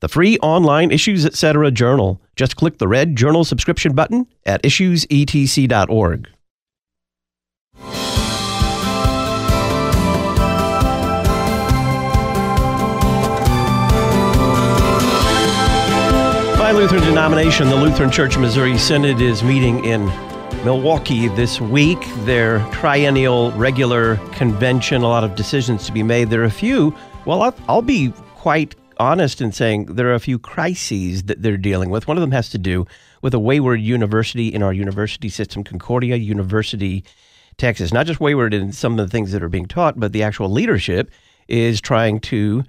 The free online Issues Etc. Journal. Just click the red journal subscription button at issuesetc.org. My Lutheran denomination, the Lutheran Church of Missouri Synod, is meeting in Milwaukee this week. Their triennial regular convention, a lot of decisions to be made. There are a few, well, I'll be quite honest in saying there are a few crises that they're dealing with. One of them has to do with a wayward university in our university system, Concordia University, Texas. Not just wayward in some of the things that are being taught, but the actual leadership is trying to,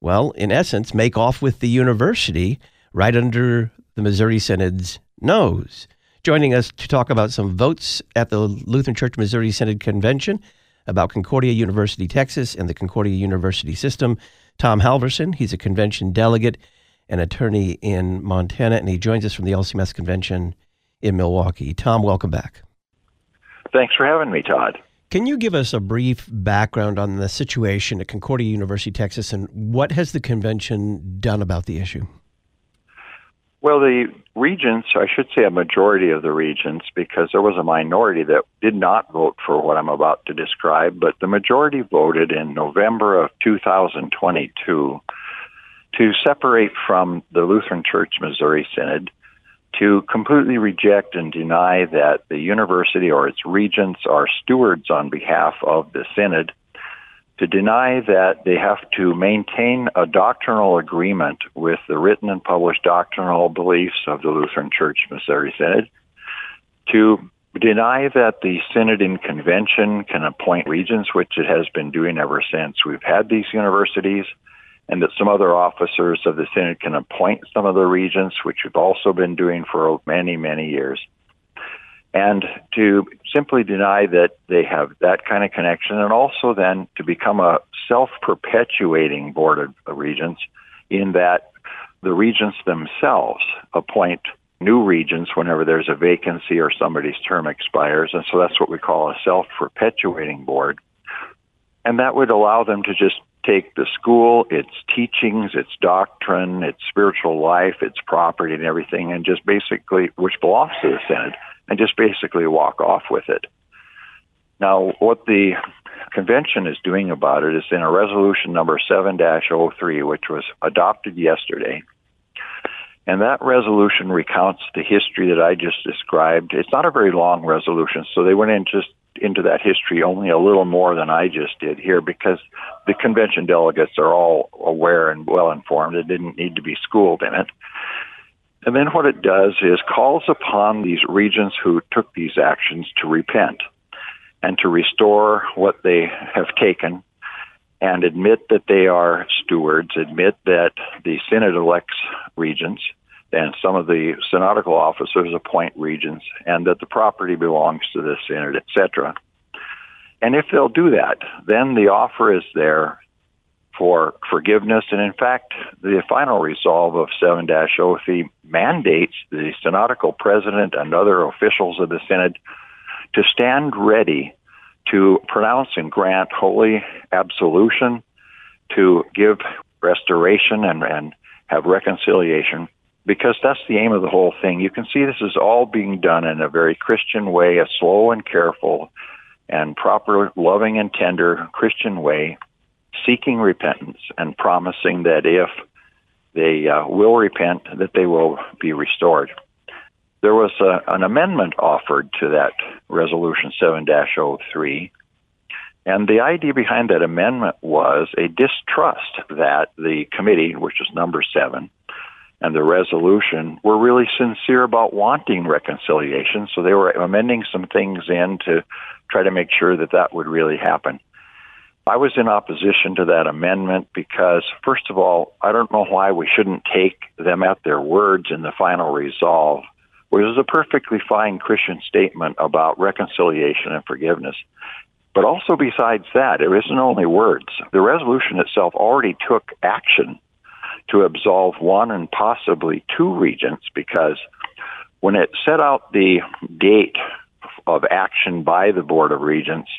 well, in essence, make off with the university right under the Missouri Synod's nose. Joining us to talk about some votes at the Lutheran Church Missouri Synod Convention about Concordia University, Texas, and the Concordia University System, Tom Halvorson. He's a convention delegate and attorney in Montana, and he joins us from the LCMS convention in Milwaukee. Tom, welcome back. Thanks for having me, Todd. Can you give us a brief background on the situation at Concordia University, Texas, and what has the convention done about the issue? Well, the regents, I should say a majority of the regents, because there was a minority that did not vote for what I'm about to describe, but the majority voted in November of 2022 to separate from the Lutheran Church Missouri Synod, to completely reject and deny that the university or its regents are stewards on behalf of the synod, to deny that they have to maintain a doctrinal agreement with the written and published doctrinal beliefs of the Lutheran Church Missouri Synod, to deny that the Synod in convention can appoint regents, which it has been doing ever since we've had these universities, and that some other officers of the Synod can appoint some of the regents, which we've also been doing for many, many years, and to simply deny that they have that kind of connection, and also then to become a self-perpetuating board of regents, in that the regents themselves appoint new regents whenever there's a vacancy or somebody's term expires, and so that's what we call a self-perpetuating board. And that would allow them to just take the school, its teachings, its doctrine, its spiritual life, its property and everything, and just basically, which belongs to the Synod, and just basically walk off with it. Now, what the convention is doing about it is in a resolution number 7-03, which was adopted yesterday. And that resolution recounts the history that I just described. It's not a very long resolution, so they went in just into that history only a little more than I just did here, because the convention delegates are all aware and well-informed. They didn't need to be schooled in it. And then what it does is calls upon these regents who took these actions to repent and to restore what they have taken, and admit that they are stewards, admit that the Synod elects regents, and some of the synodical officers appoint regents, and that the property belongs to the Synod, etc. And if they'll do that, then the offer is there for forgiveness. And in fact, the final resolve of 7-03 mandates the synodical president and other officials of the Synod to stand ready to pronounce and grant holy absolution, to give restoration and have reconciliation, because that's the aim of the whole thing. You can see this is all being done in a very Christian way, a slow and careful and proper, loving and tender Christian way, seeking repentance and promising that if they will repent, that they will be restored. There was an amendment offered to that Resolution 7-03, and the idea behind that amendment was a distrust that the committee, which is number 7, and the resolution were really sincere about wanting reconciliation, so they were amending some things in to try to make sure that that would really happen. I was in opposition to that amendment because, first of all, I don't know why we shouldn't take them at their words in the final resolve which is a perfectly fine Christian statement about reconciliation and forgiveness. But also besides that, it isn't only words. The resolution itself already took action to absolve one and possibly two regents, because when it set out the date of action by the Board of Regents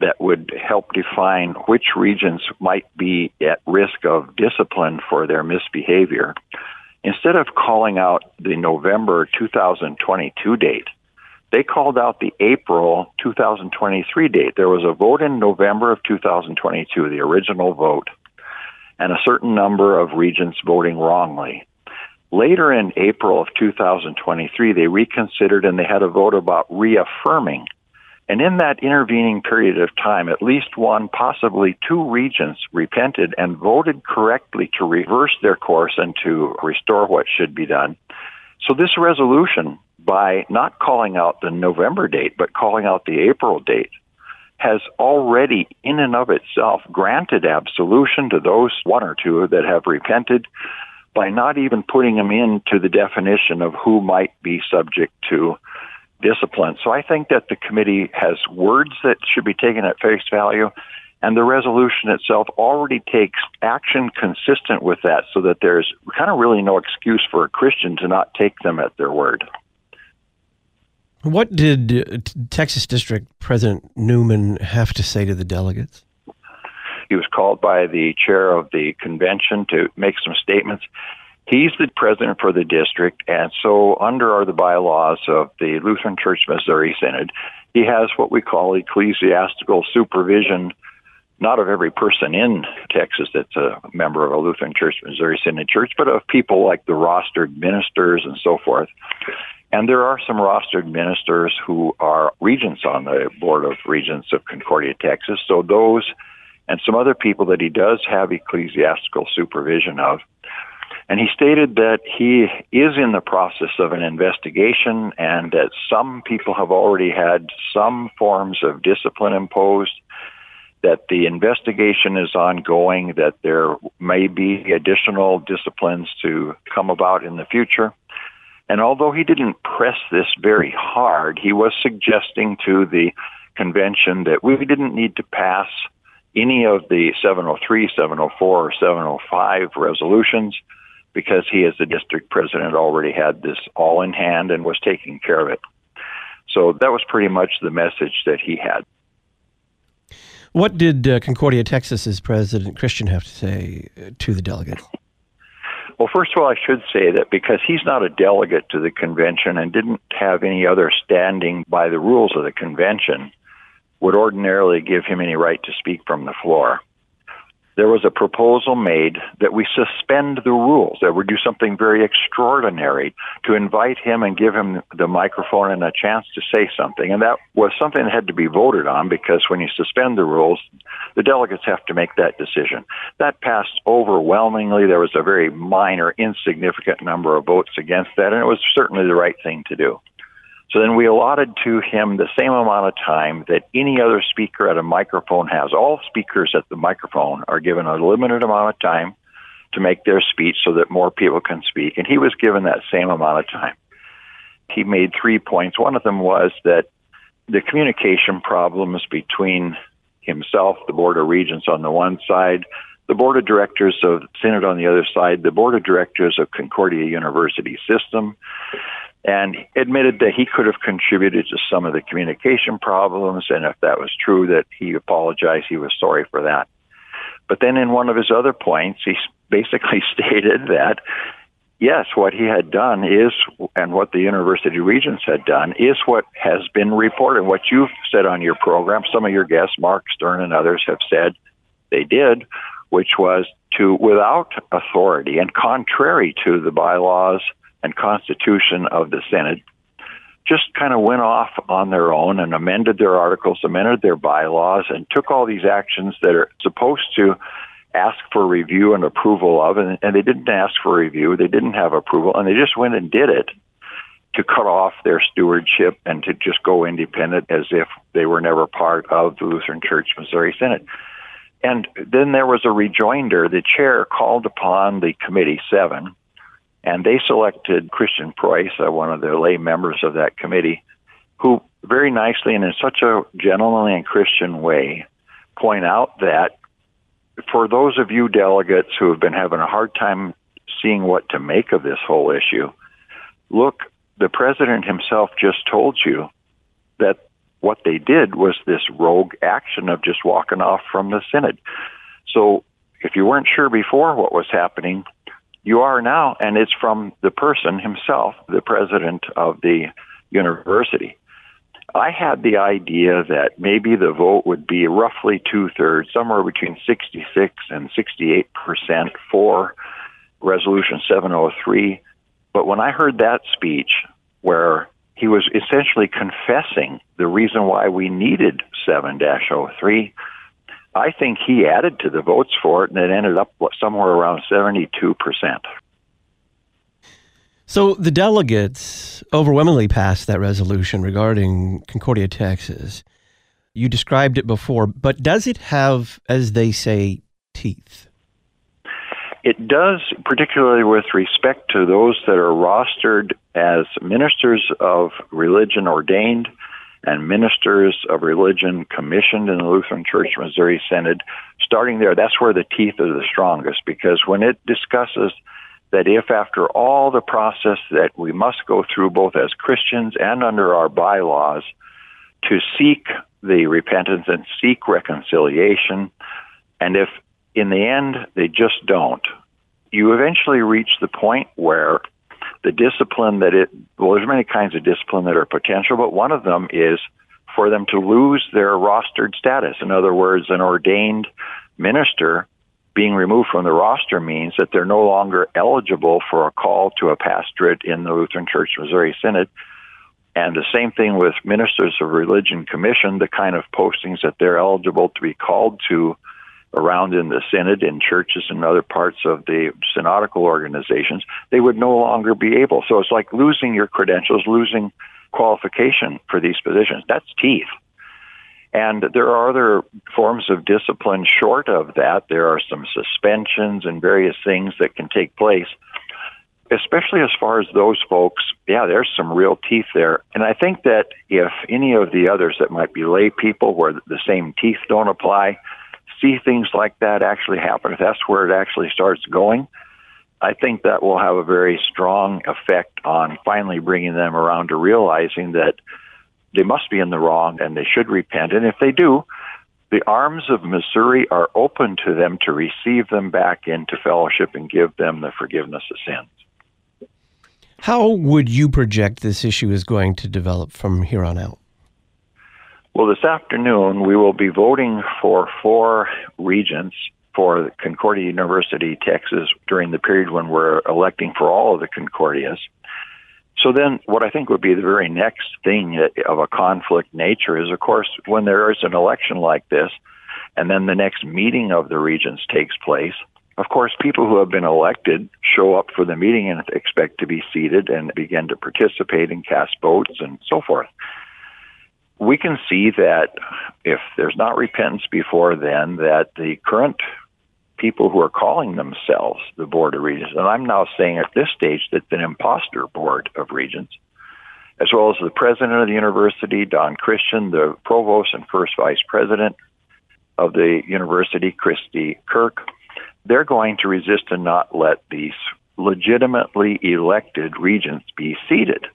that would help define which regents might be at risk of discipline for their misbehavior, instead of calling out the November 2022 date, they called out the April 2023 date. There was a vote in November of 2022, the original vote, and a certain number of regents voting wrongly. Later in April of 2023, they reconsidered and they had a vote about reaffirming. And in that intervening period of time, at least one, possibly two regents repented and voted correctly to reverse their course and to restore what should be done. So this resolution, by not calling out the November date, but calling out the April date, has already in and of itself granted absolution to those one or two that have repented by not even putting them into the definition of who might be subject to discipline. So I think that the committee has words that should be taken at face value, and the resolution itself already takes action consistent with that, so that there's kind of really no excuse for a Christian to not take them at their word. What did Texas District President Newman have to say to the delegates? He was called by the chair of the convention to make some statements. He's the president for the district, and so under the bylaws of the Lutheran Church of Missouri Synod, he has what we call ecclesiastical supervision, not of every person in Texas that's a member of a Lutheran Church of Missouri Synod church, but of people like the rostered ministers and so forth. And there are some rostered ministers who are regents on the Board of Regents of Concordia, Texas. So those and some other people that he does have ecclesiastical supervision of. And he stated that he is in the process of an investigation and that some people have already had some forms of discipline imposed, that the investigation is ongoing, that there may be additional disciplines to come about in the future. And although he didn't press this very hard, he was suggesting to the convention that we didn't need to pass any of the 703, 704, or 705 resolutions, because he, as the district president, already had this all in hand and was taking care of it. So that was pretty much the message that he had. What did Concordia, Texas's President Christian have to say to the delegates? Well, first of all, I should say that because he's not a delegate to the convention and didn't have any other standing by the rules of the convention, would ordinarily give him any right to speak from the floor. There was a proposal made that we suspend the rules, that we do something very extraordinary to invite him and give him the microphone and a chance to say something. And that was something that had to be voted on, because when you suspend the rules, the delegates have to make that decision. That passed overwhelmingly. There was a very minor, insignificant number of votes against that, and it was certainly the right thing to do. So then we allotted to him the same amount of time that any other speaker at a microphone has. All speakers at the microphone are given a limited amount of time to make their speech so that more people can speak, and he was given that same amount of time. He made 3 points. One of them was that the communication problems between himself, the Board of Regents on the one side, the Board of Directors of Synod on the other side, the Board of Directors of Concordia University System, and admitted that he could have contributed to some of the communication problems, and if that was true, that he apologized, he was sorry for that. But then in one of his other points, he basically stated that, yes, what he had done is, and what the University Regents had done, is what has been reported. What you've said on your program, some of your guests, Mark Stern and others, have said they did, which was to, without authority and contrary to the bylaws and Constitution of the Synod, just kind of went off on their own and amended their articles, amended their bylaws, and took all these actions that are supposed to ask for review and approval of, and they didn't ask for review, they didn't have approval, and they just went and did it to cut off their stewardship and to just go independent as if they were never part of the Lutheran Church Missouri Synod. And then there was a rejoinder. The chair called upon the Committee 7 And they selected Christian Preuss, one of the lay members of that committee, who very nicely and in such a gentlemanly and Christian way point out that for those of you delegates who have been having a hard time seeing what to make of this whole issue, look, the president himself just told you that what they did was this rogue action of just walking off from the synod. So if you weren't sure before what was happening, you are now, and it's from the person himself, the president of the university. I had the idea that maybe the vote would be roughly 2/3, somewhere between 66 and 68% for Resolution 703. But when I heard that speech, where he was essentially confessing the reason why we needed 7-03, I think he added to the votes for it, and it ended up somewhere around 72%. So the delegates overwhelmingly passed that resolution regarding Concordia, Texas. You described it before, but does it have, as they say, teeth? It does, particularly with respect to those that are rostered as ministers of religion ordained and ministers of religion commissioned in the Lutheran Church of Missouri Synod. Starting there, that's where the teeth are the strongest, because when it discusses that if after all the process that we must go through both as Christians and under our bylaws to seek the repentance and seek reconciliation, and if in the end they just don't, you eventually reach the point where the discipline that there's many kinds of discipline that are potential, but one of them is for them to lose their rostered status. In other words, an ordained minister being removed from the roster means that they're no longer eligible for a call to a pastorate in the Lutheran Church of Missouri Synod. And the same thing with ministers of religion commission, the kind of postings that they're eligible to be called to around in the synod, in churches and other parts of the synodical organizations, they would no longer be able. So it's like losing your credentials, losing qualification for these positions. That's teeth. And there are other forms of discipline short of that. There are some suspensions and various things that can take place, especially as far as those folks. Yeah, there's some real teeth there. And I think that if any of the others that might be lay people where the same teeth don't apply, see things like that actually happen, if that's where it actually starts going, I think that will have a very strong effect on finally bringing them around to realizing that they must be in the wrong and they should repent. And if they do, the arms of Missouri are open to them to receive them back into fellowship and give them the forgiveness of sins. How would you project this issue is going to develop from here on out? Well, this afternoon, we will be voting for 4 regents for Concordia University, Texas, during the period when we're electing for all of the Concordias. So then what I think would be the very next thing of a conflict nature is, of course, when there is an election like this, and then the next meeting of the regents takes place, of course, people who have been elected show up for the meeting and expect to be seated and begin to participate and cast votes and so forth. We can see that if there's not repentance before then, that the current people who are calling themselves the Board of Regents, and I'm now saying at this stage that's an imposter Board of Regents, as well as the president of the university, Don Christian, the provost and first vice president of the university, Christy Kirk, they're going to resist and not let these legitimately elected regents be seated.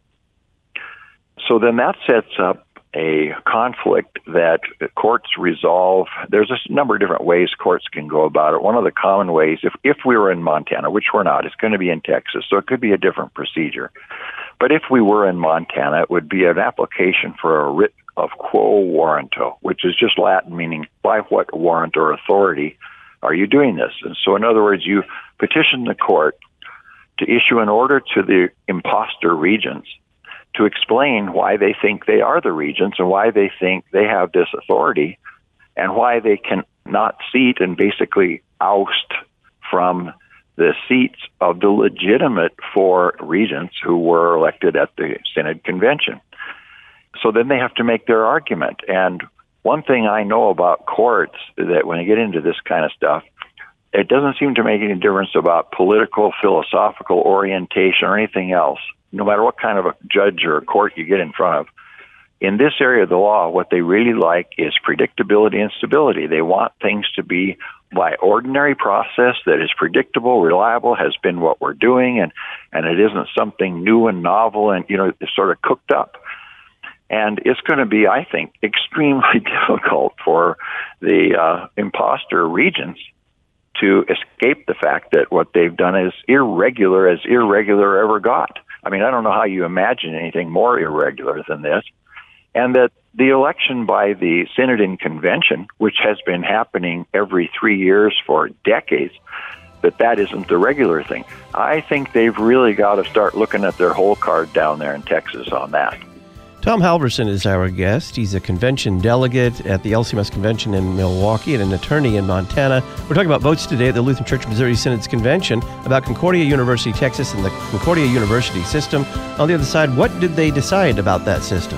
So then that sets up a conflict that courts resolve. There's a number of different ways courts can go about it. One of the common ways, if we were in Montana, which we're not, it's going to be in Texas, so it could be a different procedure. But if we were in Montana, it would be an application for a writ of quo warranto, which is just Latin meaning by what warrant or authority are you doing this? And so in other words, you petition the court to issue an order to the imposter regents to explain why they think they are the regents and why they think they have this authority and why they can not seat and basically oust from the seats of the legitimate 4 regents who were elected at the Synod Convention. So then they have to make their argument. And one thing I know about courts that when they get into this kind of stuff, it doesn't seem to make any difference about political, philosophical orientation or anything else, no matter what kind of a judge or a court you get in front of. In this area of the law, what they really like is predictability and stability. They want things to be by ordinary process that is predictable, reliable, has been what we're doing, and it isn't something new and novel and, you know, it's sort of cooked up. And it's going to be, I think, extremely difficult for the imposter regents to escape the fact that what they've done is irregular as irregular ever got. I mean, I don't know how you imagine anything more irregular than this. And that the election by the Synod and Convention, which has been happening every 3 years for decades, that isn't the regular thing. I think they've really got to start looking at their whole card down there in Texas on that. Tom Halvorson is our guest. He's a convention delegate at the LCMS convention in Milwaukee and an attorney in Montana. We're talking about votes today at the Lutheran Church of Missouri Synod's convention about Concordia University, Texas, and the Concordia University System. On the other side, what did they decide about that system?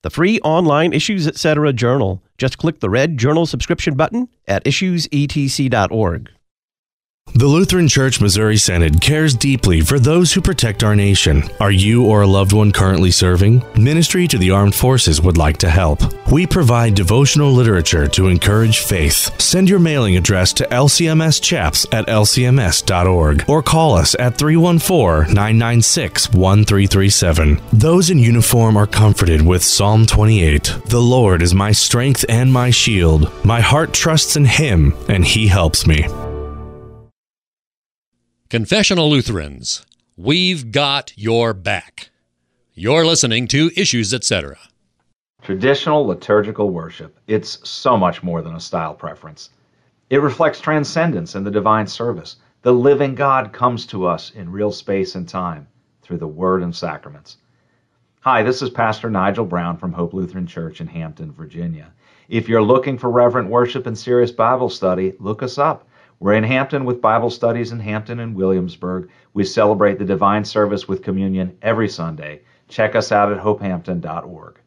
The free online Issues Etc. Journal. Just click the red journal subscription button at issuesetc.org. The Lutheran Church Missouri Synod cares deeply for those who protect our nation. Are you or a loved one currently serving? Ministry to the Armed Forces would like to help. We provide devotional literature to encourage faith. Send your mailing address to lcmschaps@lcms.org or call us at 314-996-1337. Those in uniform are comforted with Psalm 28. The Lord is my strength and my shield. My heart trusts in Him, and He helps me. Confessional Lutherans, we've got your back. You're listening to Issues Etc. Traditional liturgical worship, it's so much more than a style preference. It reflects transcendence in the divine service. The living God comes to us in real space and time through the Word and sacraments. Hi, this is Pastor Nigel Brown from Hope Lutheran Church in Hampton, Virginia. If you're looking for reverent worship and serious Bible study, look us up. We're in Hampton with Bible studies in Hampton and Williamsburg. We celebrate the divine service with communion every Sunday. Check us out at hopehampton.org.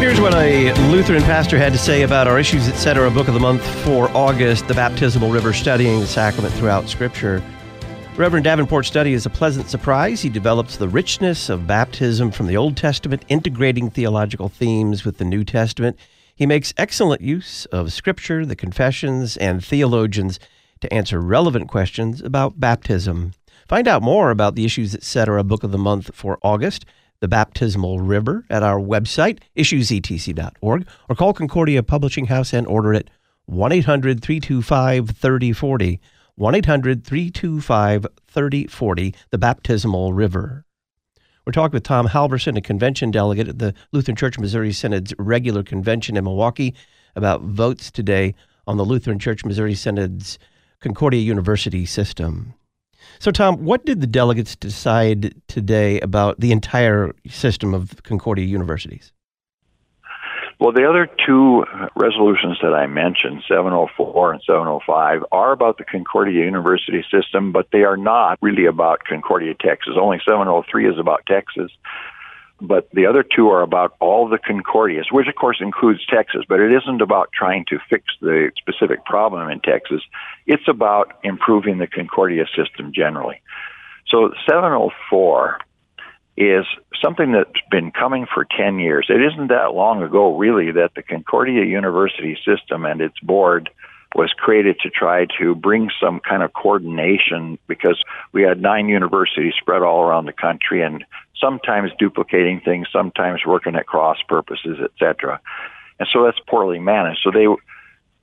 Here's what a Lutheran pastor had to say about our Issues Etc. Book of the Month for August, The Baptismal River, Studying the Sacrament Throughout Scripture. Reverend Davenport's study is a pleasant surprise. He develops the richness of baptism from the Old Testament, integrating theological themes with the New Testament. He makes excellent use of Scripture, the confessions, and theologians to answer relevant questions about baptism. Find out more about the Issues Etc. Book of the Month for August, The Baptismal River, at our website, issuesetc.org, or call Concordia Publishing House and order it 1-800-325-3040. 1-800-325-3040, The Baptismal River. We're talking with Tom Halvorson, a convention delegate at the Lutheran Church of Missouri Synod's regular convention in Milwaukee, about votes today on the Lutheran Church of Missouri Synod's Concordia University System. So, Tom, what did the delegates decide today about the entire system of Concordia universities? Well, the other two resolutions that I mentioned, 704 and 705, are about the Concordia University System, but they are not really about Concordia, Texas. Only 703 is about Texas, but the other two are about all the Concordias, which, of course, includes Texas, but it isn't about trying to fix the specific problem in Texas. It's about improving the Concordia system generally. So 704 is something that's been coming for 10 years. It isn't that long ago, really, that the Concordia University System and its board was created to try to bring some kind of coordination, because we had 9 universities spread all around the country and sometimes duplicating things, sometimes working at cross purposes, etc. And so that's poorly managed. So they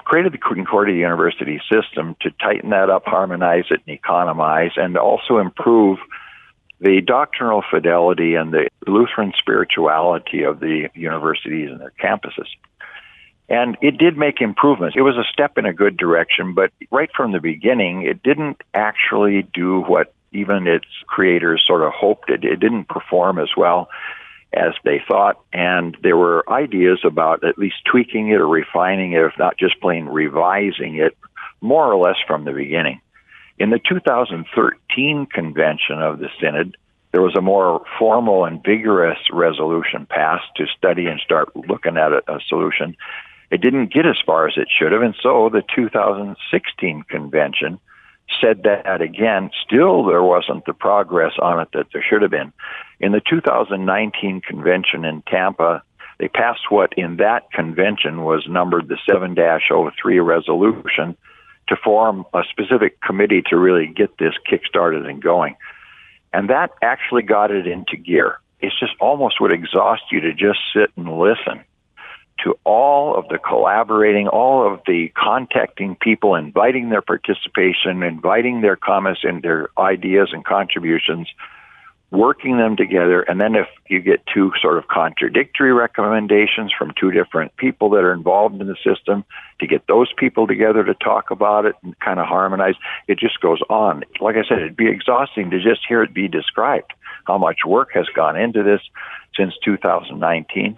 created the Concordia University System to tighten that up, harmonize it, and economize, and also improve The doctrinal fidelity and the Lutheran spirituality of the universities and their campuses. And it did make improvements. It was a step in a good direction, but right from the beginning, it didn't actually do what even its creators sort of hoped it. It didn't perform as well as they thought, and there were ideas about at least tweaking it or refining it, if not just plain revising it, more or less from the beginning. In the 2013 convention of the Synod, there was a more formal and vigorous resolution passed to study and start looking at a solution. It didn't get as far as it should have, and so the 2016 convention said that again. Still, there wasn't the progress on it that there should have been. In the 2019 convention in Tampa, they passed what in that convention was numbered the 7-03 resolution, to form a specific committee to really get this kick-started and going. And that actually got it into gear. It's just almost would exhaust you to just sit and listen to all of the collaborating, all of the contacting people, inviting their participation, inviting their comments and their ideas and contributions, working them together. And then if you get two sort of contradictory recommendations from two different people that are involved in the system, to get those people together to talk about it and kind of harmonize, it just goes on. Like I said, it'd be exhausting to just hear it be described, how much work has gone into this since 2019.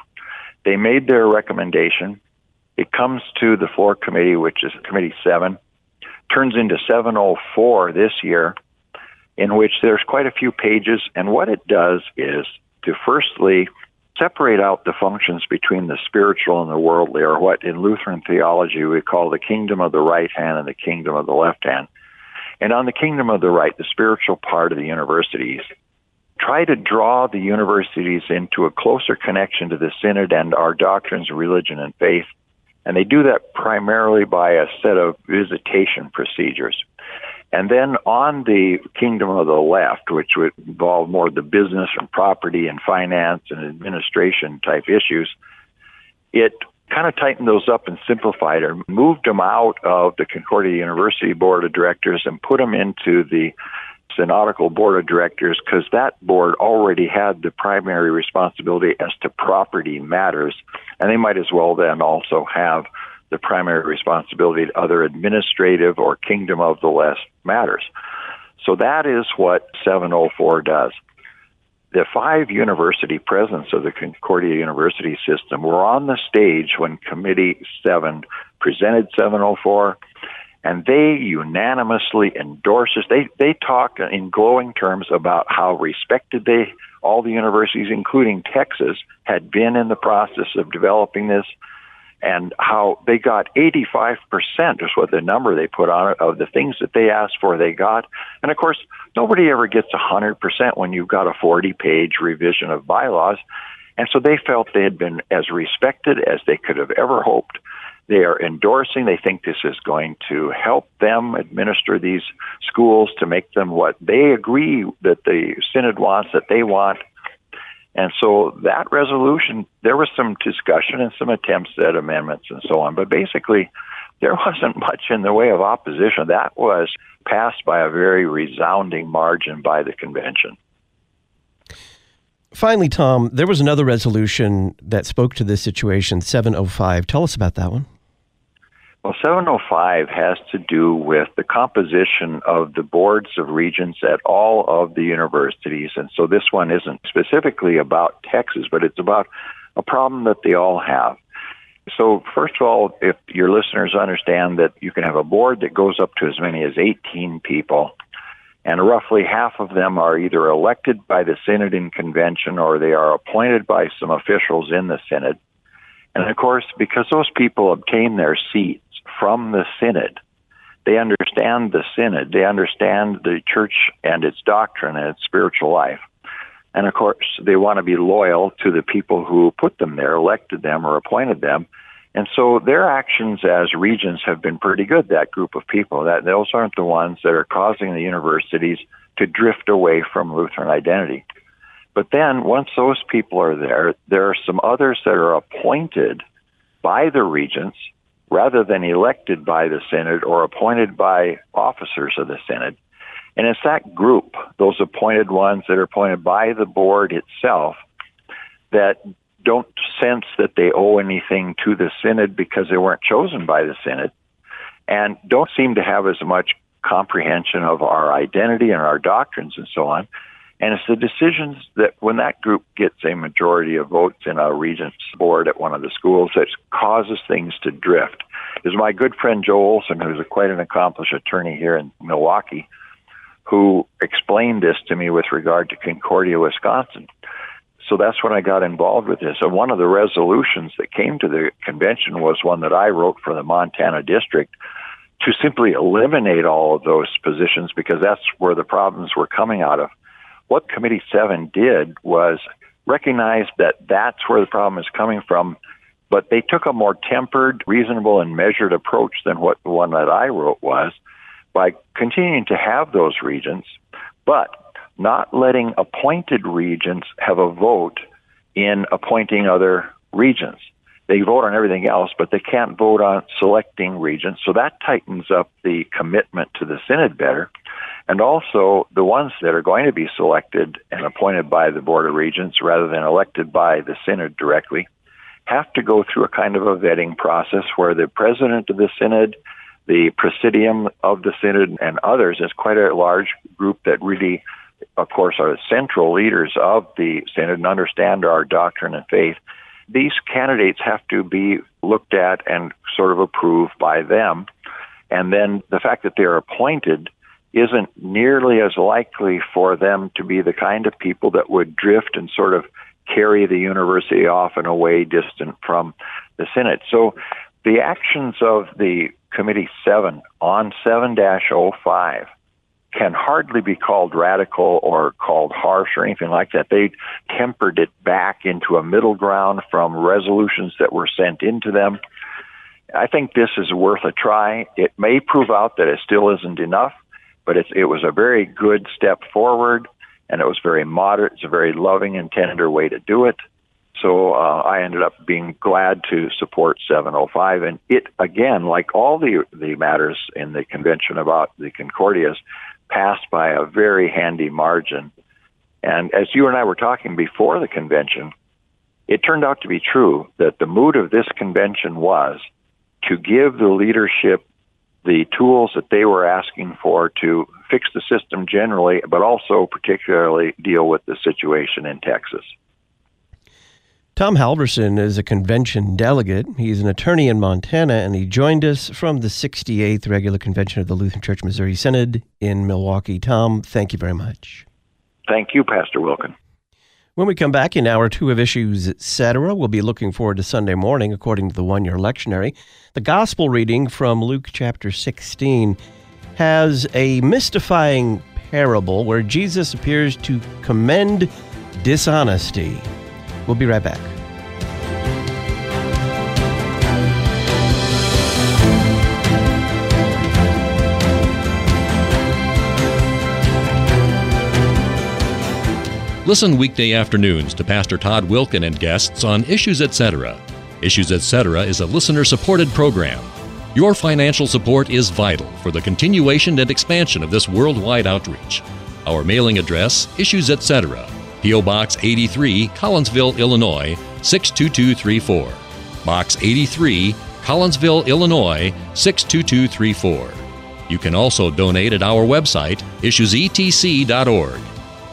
They made their recommendation. It comes to the floor committee, which is Committee 7, turns into 704 this year, in which there's quite a few pages. And what it does is to firstly separate out the functions between the spiritual and the worldly, or what in Lutheran theology we call the kingdom of the right hand and the kingdom of the left hand. And on the kingdom of the right, the spiritual part of the universities, try to draw the universities into a closer connection to the Synod and our doctrines, religion, and faith. And they do that primarily by a set of visitation procedures. And then on the kingdom of the left, which would involve more the business and property and finance and administration type issues, it kind of tightened those up and simplified or moved them out of the Concordia University Board of Directors and put them into the Synodical Board of Directors, because that board already had the primary responsibility as to property matters, and they might as well then also have the primary responsibility to other administrative or kingdom of the left matters. So that is what 704 does. The 5 university presidents of the Concordia University System were on the stage when Committee 7 presented 704, and they unanimously endorsed us. They talk in glowing terms about how respected all the universities, including Texas, had been in the process of developing this, and how they got 85% is what the number they put on it, of the things that they asked for, they got. And of course, nobody ever gets 100% when you've got a 40-page revision of bylaws. And so they felt they had been as respected as they could have ever hoped. They are endorsing. They think this is going to help them administer these schools to make them what they agree that the Synod wants, that they want. And so that resolution, there was some discussion and some attempts at amendments and so on. But basically, there wasn't much in the way of opposition. That was passed by a very resounding margin by the convention. Finally, Tom, there was another resolution that spoke to this situation, 705. Tell us about that one. Well, 705 has to do with the composition of the boards of regents at all of the universities. And so this one isn't specifically about Texas, but it's about a problem that they all have. So first of all, if your listeners understand that you can have a board that goes up to as many as 18 people, and roughly half of them are either elected by the Synod in convention or they are appointed by some officials in the Synod. And of course, because those people obtain their seats from the Synod, they understand the Synod, they understand the church and its doctrine and its spiritual life. And of course, they want to be loyal to the people who put them there, elected them or appointed them. And so their actions as regents have been pretty good, that group of people. Those aren't the ones that are causing the universities to drift away from Lutheran identity. But then once those people are there, there are some others that are appointed by the regents rather than elected by the Synod or appointed by officers of the Synod. And it's that group, those appointed ones that are appointed by the board itself, that don't sense that they owe anything to the synod because they weren't chosen by the synod, and don't seem to have as much comprehension of our identity and our doctrines and so on. And it's the decisions that when that group gets a majority of votes in a regents board at one of the schools that causes things to drift. Is my good friend Joe Olson, who's quite an accomplished attorney here in Milwaukee, who explained this to me with regard to Concordia, Wisconsin. So that's when I got involved with this. And one of the resolutions that came to the convention was one that I wrote for the Montana district to simply eliminate all of those positions because that's where the problems were coming out of. What Committee 7 did was recognize that that's where the problem is coming from, but they took a more tempered, reasonable, and measured approach than what the one that I wrote was by continuing to have those regents, but not letting appointed regents have a vote in appointing other regents. They vote on everything else, but they can't vote on selecting regents. So that tightens up the commitment to the synod better. And also, the ones that are going to be selected and appointed by the Board of Regents rather than elected by the synod directly have to go through a kind of a vetting process where the president of the synod, the presidium of the synod, and others is quite a large group that really, of course, are central leaders of the synod and understand our doctrine and faith. These candidates have to be looked at and sort of approved by them. And then the fact that they're appointed isn't nearly as likely for them to be the kind of people that would drift and sort of carry the university off and away distant from the synod. So the actions of the Committee 7 on 7-05 can hardly be called radical or called harsh or anything like that. They tempered it back into a middle ground from resolutions that were sent into them. I think this is worth a try. It may prove out that it still isn't enough, but it was a very good step forward, and it was very moderate. It's a very loving and tender way to do it. So I ended up being glad to support 705. And it, again, like all the matters in the convention about the Concordias, passed by a very handy margin. And as you and I were talking before the convention, it turned out to be true that the mood of this convention was to give the leadership the tools that they were asking for to fix the system generally, but also particularly deal with the situation in Texas. Tom Halvorson is a convention delegate. He's an attorney in Montana, and he joined us from the 68th Regular Convention of the Lutheran Church Missouri Synod in Milwaukee. Tom, thank you very much. Thank you, Pastor Wilkin. When we come back in Hour 2 of Issues Etc., we'll be looking forward to Sunday morning, according to the one-year lectionary. The Gospel reading from Luke chapter 16 has a mystifying parable where Jesus appears to commend dishonesty. We'll be right back. Listen weekday afternoons to Pastor Todd Wilkin and guests on Issues Etc. Issues Etc. is a listener-supported program. Your financial support is vital for the continuation and expansion of this worldwide outreach. Our mailing address, Issues Etc., P.O. Box 83, Collinsville, Illinois, 62234. Box 83, Collinsville, Illinois, 62234. You can also donate at our website, issuesetc.org.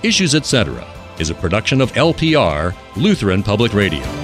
Issues Etc. is a production of LPR, Lutheran Public Radio.